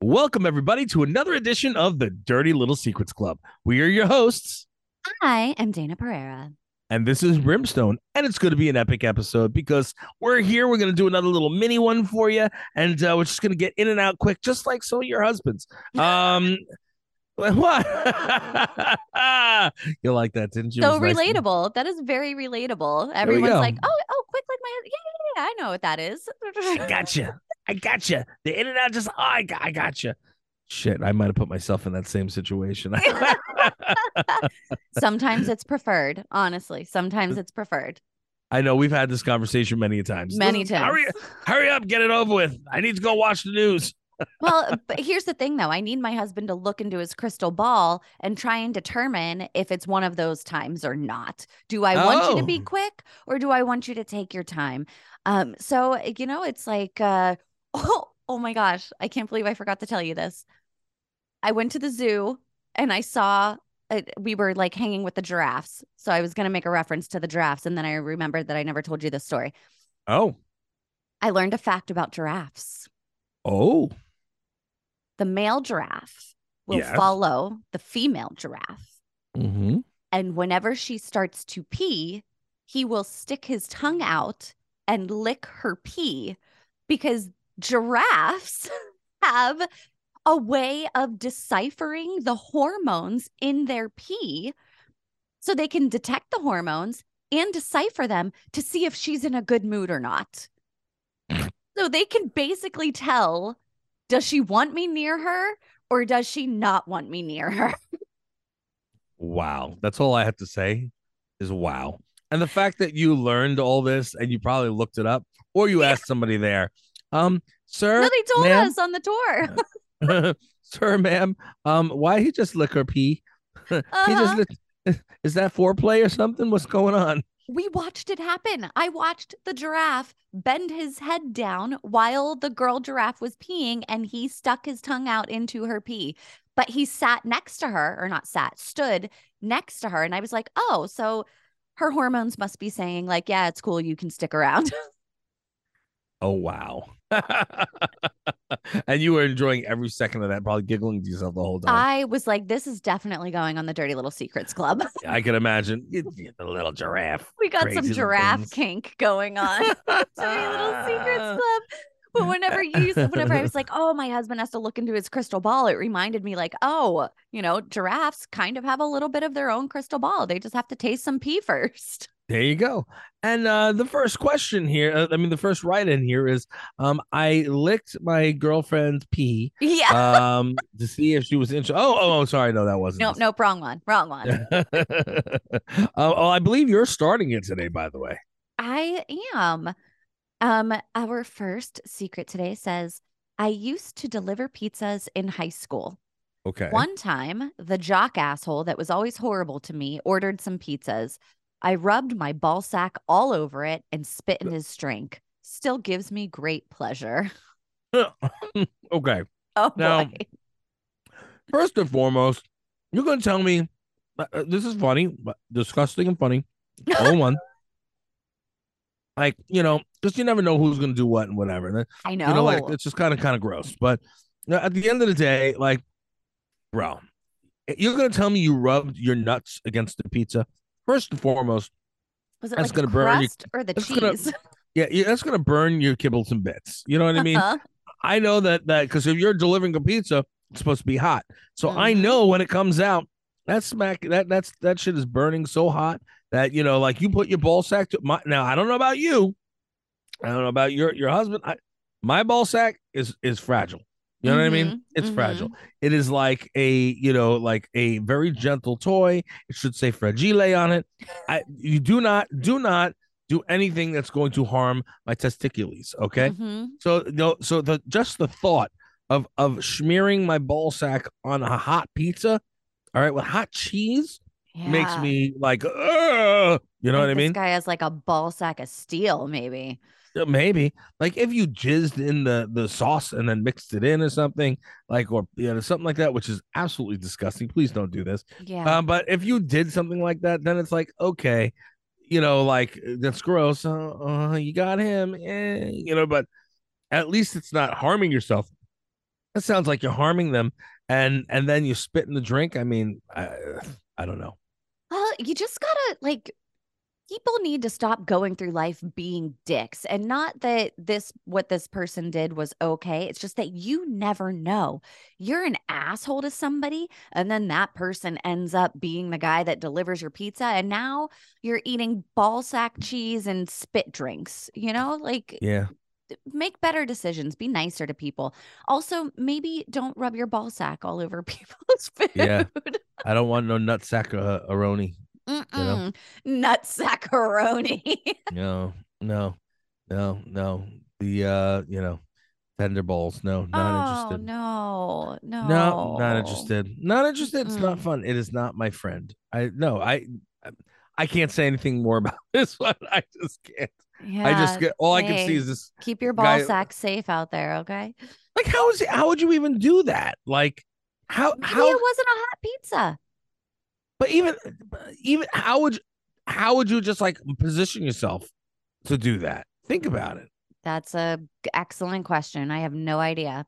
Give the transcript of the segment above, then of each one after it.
Welcome, everybody, to another edition of the Dirty Little Secrets Club. We are your hosts. I am Dana Pereira. And this is Brimstone, and it's going to be an epic episode because we're here. We're going to do another little mini one for you, and we're just going to get in and out quick, just like some of your husbands. What? You like that, didn't you? So relatable. Nice. That is very relatable. Everyone's like, oh, quick, like my husband. Yeah, I know what that is. I gotcha. The in and out just, I gotcha. Shit, I might have put myself in that same situation. Sometimes it's preferred, honestly. Sometimes it's preferred. I know we've had this conversation many times. Hurry up, get it over with. I need to go watch the news. Well, but here's the thing, though. I need my husband to look into his crystal ball and try and determine if it's one of those times or not. Do I want you to be quick, or do I want you to take your time? So, you know, it's like, oh my gosh, I can't believe I forgot to tell you this. I went to the zoo and I saw we were like hanging with the giraffes. So I was going to make a reference to the giraffes. And then I remembered that I never told you this story. Oh, I learned a fact about giraffes. Oh, the male giraffe will follow the female giraffe. Mm-hmm. And whenever she starts to pee, he will stick his tongue out and lick her pee because giraffes have a way of deciphering the hormones in their pee so they can detect the hormones and decipher them to see if she's in a good mood or not. So they can basically tell, does she want me near her or does she not want me near her? Wow. That's all I have to say is wow. And the fact that you learned all this and you probably looked it up or you asked somebody there. Sir, no, they told us on the tour. Sir, ma'am, why he just lick her pee? He just is that foreplay or something? What's going on? We watched it happen. I watched the giraffe bend his head down while the girl giraffe was peeing, and he stuck his tongue out into her pee. But he stood next to her, and I was like, oh, so her hormones must be saying, like, yeah, it's cool, you can stick around. Oh, wow. And you were enjoying every second of that, probably giggling to yourself the whole time. I was like, this is definitely going on the Dirty Little Secrets Club. I can imagine. The little giraffe. We got some giraffe kink going on. Dirty Little Secrets Club. But whenever I was like, oh, my husband has to look into his crystal ball, it reminded me like, oh, you know, giraffes kind of have a little bit of their own crystal ball. They just have to taste some pee first. There you go. And the first question here, the first write-in here is, I licked my girlfriend's pee to see if she was interested. Oh, sorry. No, that wasn't. Nope, wrong one. I believe you're starting it today, by the way. I am. Our first secret today says, I used to deliver pizzas in high school. Okay. One time, the jock asshole that was always horrible to me ordered some pizzas. I rubbed my ball sack all over it and spit in his drink. Still gives me great pleasure. Okay. Oh, now, boy. First and foremost, you're going to tell me this is funny, but disgusting and funny. All in one. Like, you know, because you never know who's going to do what and whatever. I know. You know, like, it's just kind of gross. But at the end of the day, like, bro, you're going to tell me you rubbed your nuts against the pizza? First and foremost, was it that's like gonna the burn crust your, or the cheese? That's going to burn your kibbles and bits. You know what I mean? I know that because if you're delivering a pizza, it's supposed to be hot. So I know when it comes out, that shit is burning so hot that, you know, like you put your ball sack to my. Now, I don't know about you. I don't know about your husband. My ball sack is fragile. You know what I mean? It's fragile. It is like a very gentle toy. It should say fragile on it. You do not do anything that's going to harm my testicules. Okay. So no. So the thought of smearing my ball sack on a hot pizza. All right. With hot cheese. makes me like, you know what I mean? This guy has like a ball sack of steel, maybe. Maybe like if you jizzed in the sauce and then mixed it in or something, like, or you know, something like that, which is absolutely disgusting. Please don't do this. Yeah. But if you did something like that, then it's like, okay, you know, like that's gross. You got him, you know, but at least it's not harming yourself. That sounds like you're harming them. And then you spit in the drink. I mean, I don't know. Well, you just gotta like, people need to stop going through life being dicks, and not that this, what this person did was okay. It's just that you never know. You're an asshole to somebody, and then that person ends up being the guy that delivers your pizza, and now you're eating ball sack cheese and spit drinks, you know, like, yeah. Make better decisions. Be nicer to people. Also, maybe don't rub your ball sack all over people's food. Yeah. I don't want no nut sack aroni. You know? Nut saccaroni. No. The you know, tender balls. No, not interested. No, not interested. Not interested. It's not fun. It is not my friend. I can't say anything more about this one. I just can't. Yeah, I just get all I can see is this. Keep your ball sack safe out there, okay? Like, how would you even do that? Like, how maybe it wasn't a hot pizza. But even how would you just like position yourself to do that? Think about it. That's a excellent question. I have no idea.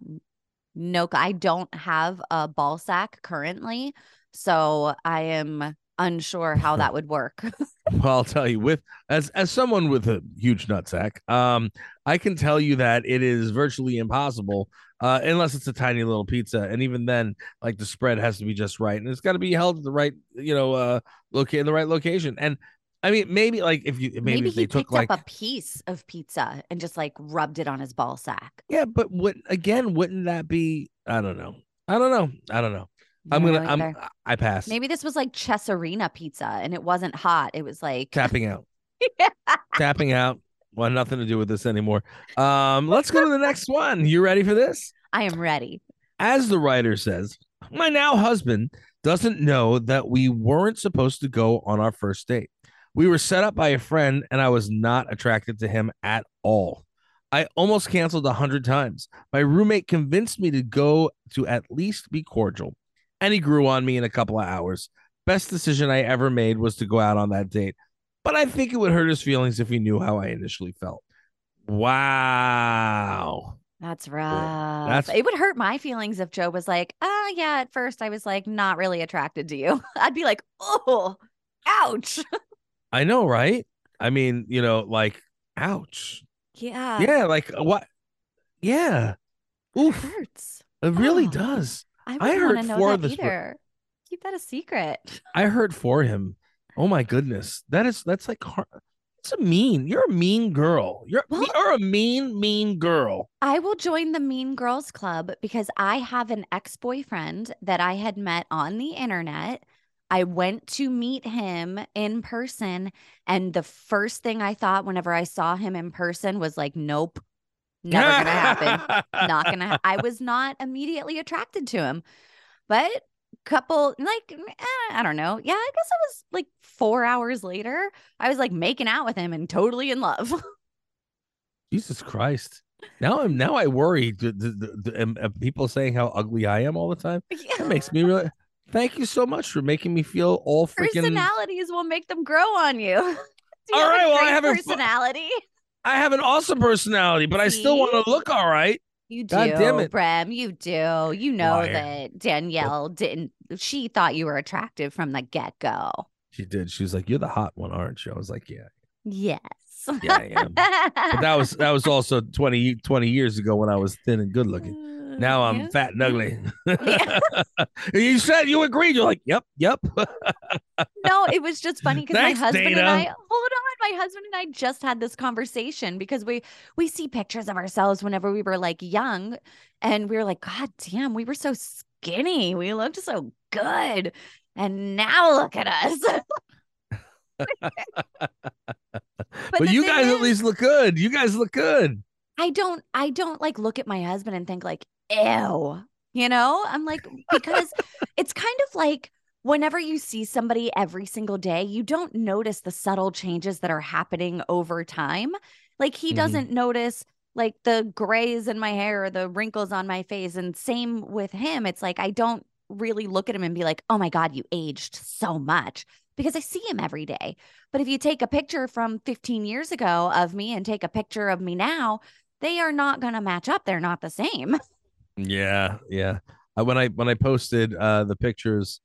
No, I don't have a ball sack currently, so I am unsure how that would work. Well, I'll tell you, as someone with a huge nut sack, I can tell you that it is virtually impossible. Unless it's a tiny little pizza, and even then, like the spread has to be just right, and it's got to be held at the right, you know, in the right location. And I mean, maybe like if you maybe if they took like up a piece of pizza and just like rubbed it on his ball sack. Yeah, but wouldn't that be? I don't know. I pass. Maybe this was like Chess Arena pizza, and it wasn't hot. It was like tapping out. Yeah. Tapping out. Well, nothing to do with this anymore. Let's go to the next one. You ready for this? I am ready. As the writer says, my now husband doesn't know that we weren't supposed to go on our first date. We were set up by a friend, and I was not attracted to him at all. I almost canceled 100 times. My roommate convinced me to go to at least be cordial, and he grew on me in a couple of hours. Best decision I ever made was to go out on that date. But I think it would hurt his feelings if he knew how I initially felt. Wow. That's rough. It would hurt my feelings if Joe was like, at first I was like not really attracted to you. I'd be like, oh, ouch. I know, right? I mean, you know, like, ouch. Yeah. Yeah, like, what? Yeah. Oof. It hurts. It really does. I heard for this. Keep that a secret. I heard for him. Oh my goodness, that's like hard. It's a mean. You're a mean girl. You're a mean girl. I will join the Mean Girls Club because I have an ex-boyfriend that I had met on the internet. I went to meet him in person, and the first thing I thought whenever I saw him in person was like, nope, never gonna happen. Not gonna. I was not immediately attracted to him, but. Couple like I don't know. Yeah, I guess it was like 4 hours later. I was like making out with him and totally in love. Jesus Christ! Now I worry. People saying how ugly I am all the time. Yeah. That makes me really. Thank you so much for making me feel all freaking. Personalities will make them grow on you. All right. Well, I have a personality. I have an awesome personality, but I still want to look all right. You do, Brem, you do. You know that Danielle didn't. She thought you were attractive from the get-go. She did. She was like, you're the hot one, aren't you? I was like, yeah. Yes. Yeah, I am. But that was also 20 years ago when I was thin and good-looking. Now I'm fat and ugly. Yeah. You said you agreed. You're like, yep. No, it was just funny because my husband Dana. And I... Hold on. My husband and I just had this conversation because we see pictures of ourselves whenever we were like young, and we were like, God damn, we were so skinny. We looked so good. And now look at us. but you guys at least look good. You guys look good. I don't like look at my husband and think like, ew, you know, I'm like, because it's kind of like whenever you see somebody every single day, you don't notice the subtle changes that are happening over time. Like he doesn't notice like the grays in my hair or the wrinkles on my face. And same with him. It's like, I don't really look at him and be like, oh my God, you aged so much, because I see him every day. But if you take a picture from 15 years ago of me and take a picture of me now, they are not going to match up. They're not the same. Yeah. Yeah. When I posted the pictures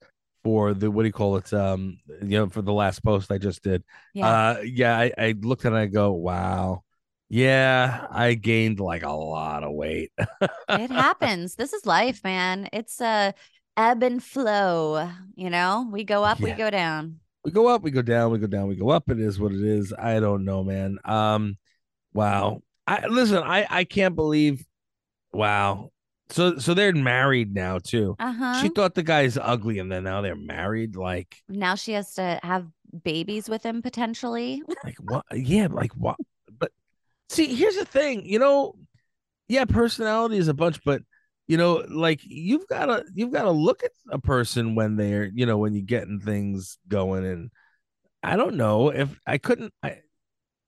for the, what do you call it? You know, for the last post I just did. Yeah. I looked at it and I go, wow. Yeah. I gained like a lot of weight. It happens. This is life, man. It's a ebb and flow. You know, we go up, we go down. We go up, we go down, we go down, we go up. It is what it is. I don't know, man. Wow. I can't believe. Wow. So they're married now too. Uh-huh. She thought the guy's ugly, and then now they're married. Like now she has to have babies with him potentially. Like what? Yeah. Like what? But see, here's the thing. You know, yeah, personality is a bunch, but you know, like you've gotta look at a person when they're, you know, when you're getting things going, and I don't know if I couldn't.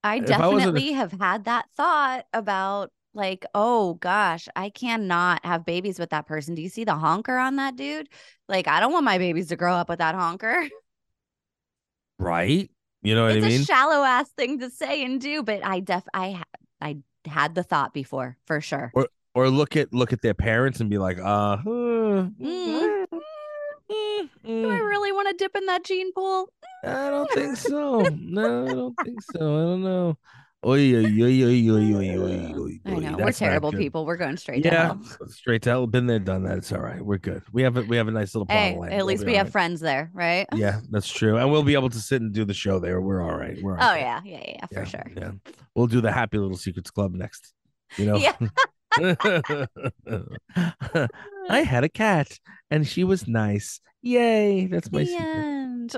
I definitely have had that thought about. Like, oh gosh, I cannot have babies with that person. Do you see the honker on that dude? Like, I don't want my babies to grow up with that honker. Right? You know what I mean? It's a shallow ass thing to say and do, but I had the thought before for sure. Or look at their parents and be like, do I really want to dip in that gene pool? I don't think so. No, I don't think so. I don't know. I know. We're terrible people. We're going straight to hell. Straight to hell. Been there, done that. It's all right. We're good. We have a nice little bottle. Hey, at least we have friends there, right? Yeah, that's true. And we'll be able to sit and do the show there. We're all right. Oh, yeah, for sure. Yeah. We'll do the Happy Little Secrets Club next. You know? Yeah. I had a cat and she was nice. Yay. That's my secret.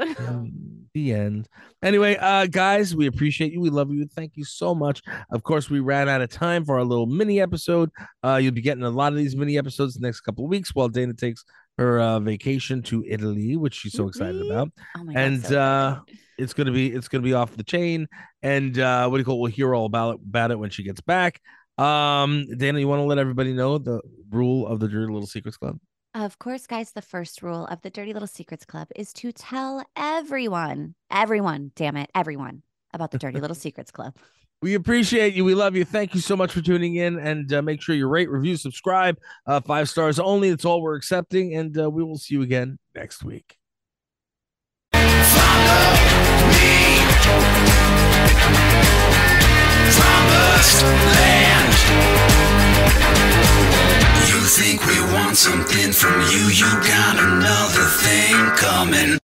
The end. Anyway, guys, we appreciate you. We love you. Thank you so much. Of course, we ran out of time for our little mini episode. You'll be getting a lot of these mini episodes the next couple of weeks while Dana takes her vacation to Italy, which she's so excited about. Oh my God, and so it's gonna be off the chain. And we'll hear all about it when she gets back. Dana, you want to let everybody know the rule of the Dirty Little Secrets Club? Of course, guys, the first rule of the Dirty Little Secrets Club is to tell everyone about the Dirty Little Secrets Club. We appreciate you. We love you. Thank you so much for tuning in, and make sure you rate, review, subscribe. 5 stars only. That's all we're accepting, and we will see you again next week. Think we want something from you, you got another thing coming.